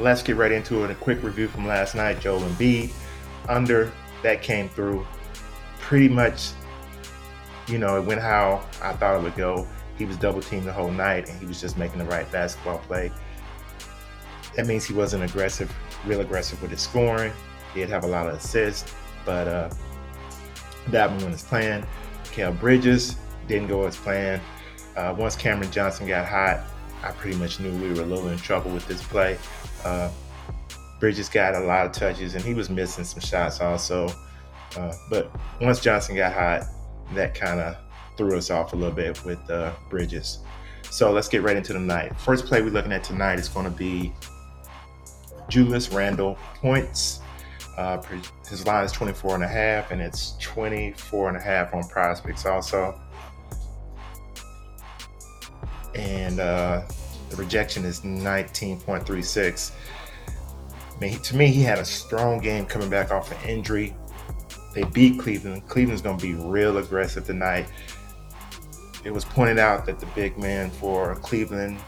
Let's get right into it. A quick review from last night, Joel Embiid, under, that came through. Pretty much, you know, it went how I thought it would go. He was double teamed the whole night and he was just making the right basketball play. That means he wasn't aggressive, real aggressive with his scoring. He did have a lot of assists, but that one went as planned. Cale Bridges didn't go as planned. Once Cameron Johnson got hot, I pretty much knew we were a little in trouble with this play. Bridges got a lot of touches and he was missing some shots also. But once Johnson got hot, that kind of threw us off a little bit with Bridges. So let's get right into the night. First play we're looking at tonight is going to be Julius Randle points. His line is 24.5 and it's 24.5 on Prospects also. And the rejection is 19.36. I mean, to me, he had a strong game coming back off an injury. They beat Cleveland. Cleveland's going to be real aggressive tonight. It was pointed out that the big man for Cleveland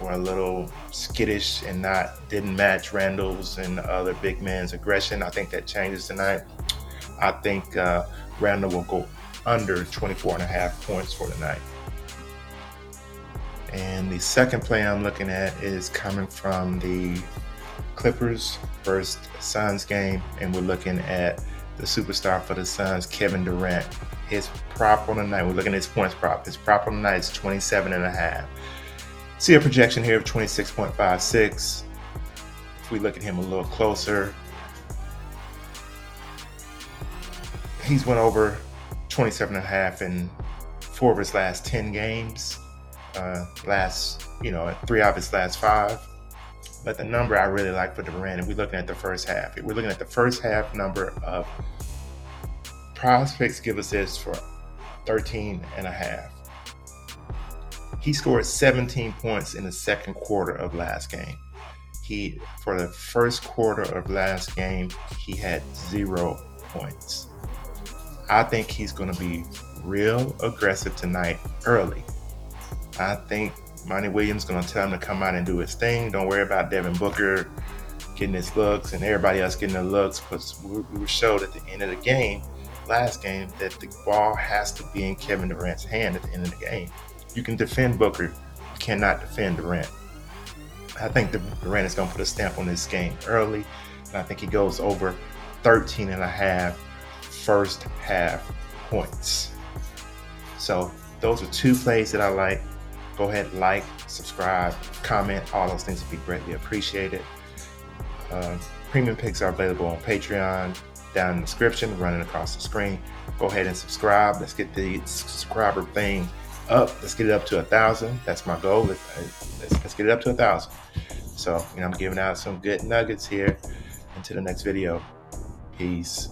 were a little skittish and didn't match Randle's and other big man's aggression. I think that changes tonight. I think Randle will go under 24.5 points for tonight. And the second play I'm looking at is coming from the Clippers versus Suns game, and we're looking at the superstar for the Suns, Kevin Durant. His prop on the night, we're looking at his points prop. His prop on the night is 27.5. See a projection here of 26.56. If we look at him a little closer, he's went over 27.5 in 4 of his last 10 games. At 3 out of his last 5. But the number I really like for Durant, if we're looking at the first half, if we're looking at the first half number of Prospects give us this for 13.5. He scored 17 points in the second quarter of last game. For the first quarter of last game, he had 0 points. I think he's going to be real aggressive tonight early. I think Monty Williams is going to tell him to come out and do his thing. Don't worry about Devin Booker getting his looks and everybody else getting their looks, because we were showed at the end of the game, last game, that the ball has to be in Kevin Durant's hand at the end of the game. You can defend Booker, you cannot defend Durant. I think Durant is going to put a stamp on this game early, and I think he goes over 13.5 first half points. So those are 2 plays that I like. Go ahead, like, subscribe, comment. All those things would be greatly appreciated. Premium picks are available on Patreon down in the description, running across the screen. Go ahead and subscribe. Let's get the subscriber thing up. Let's get it up to 1,000. That's my goal. Let's get it up to 1,000. So, I'm giving out some good nuggets here. Until the next video. Peace.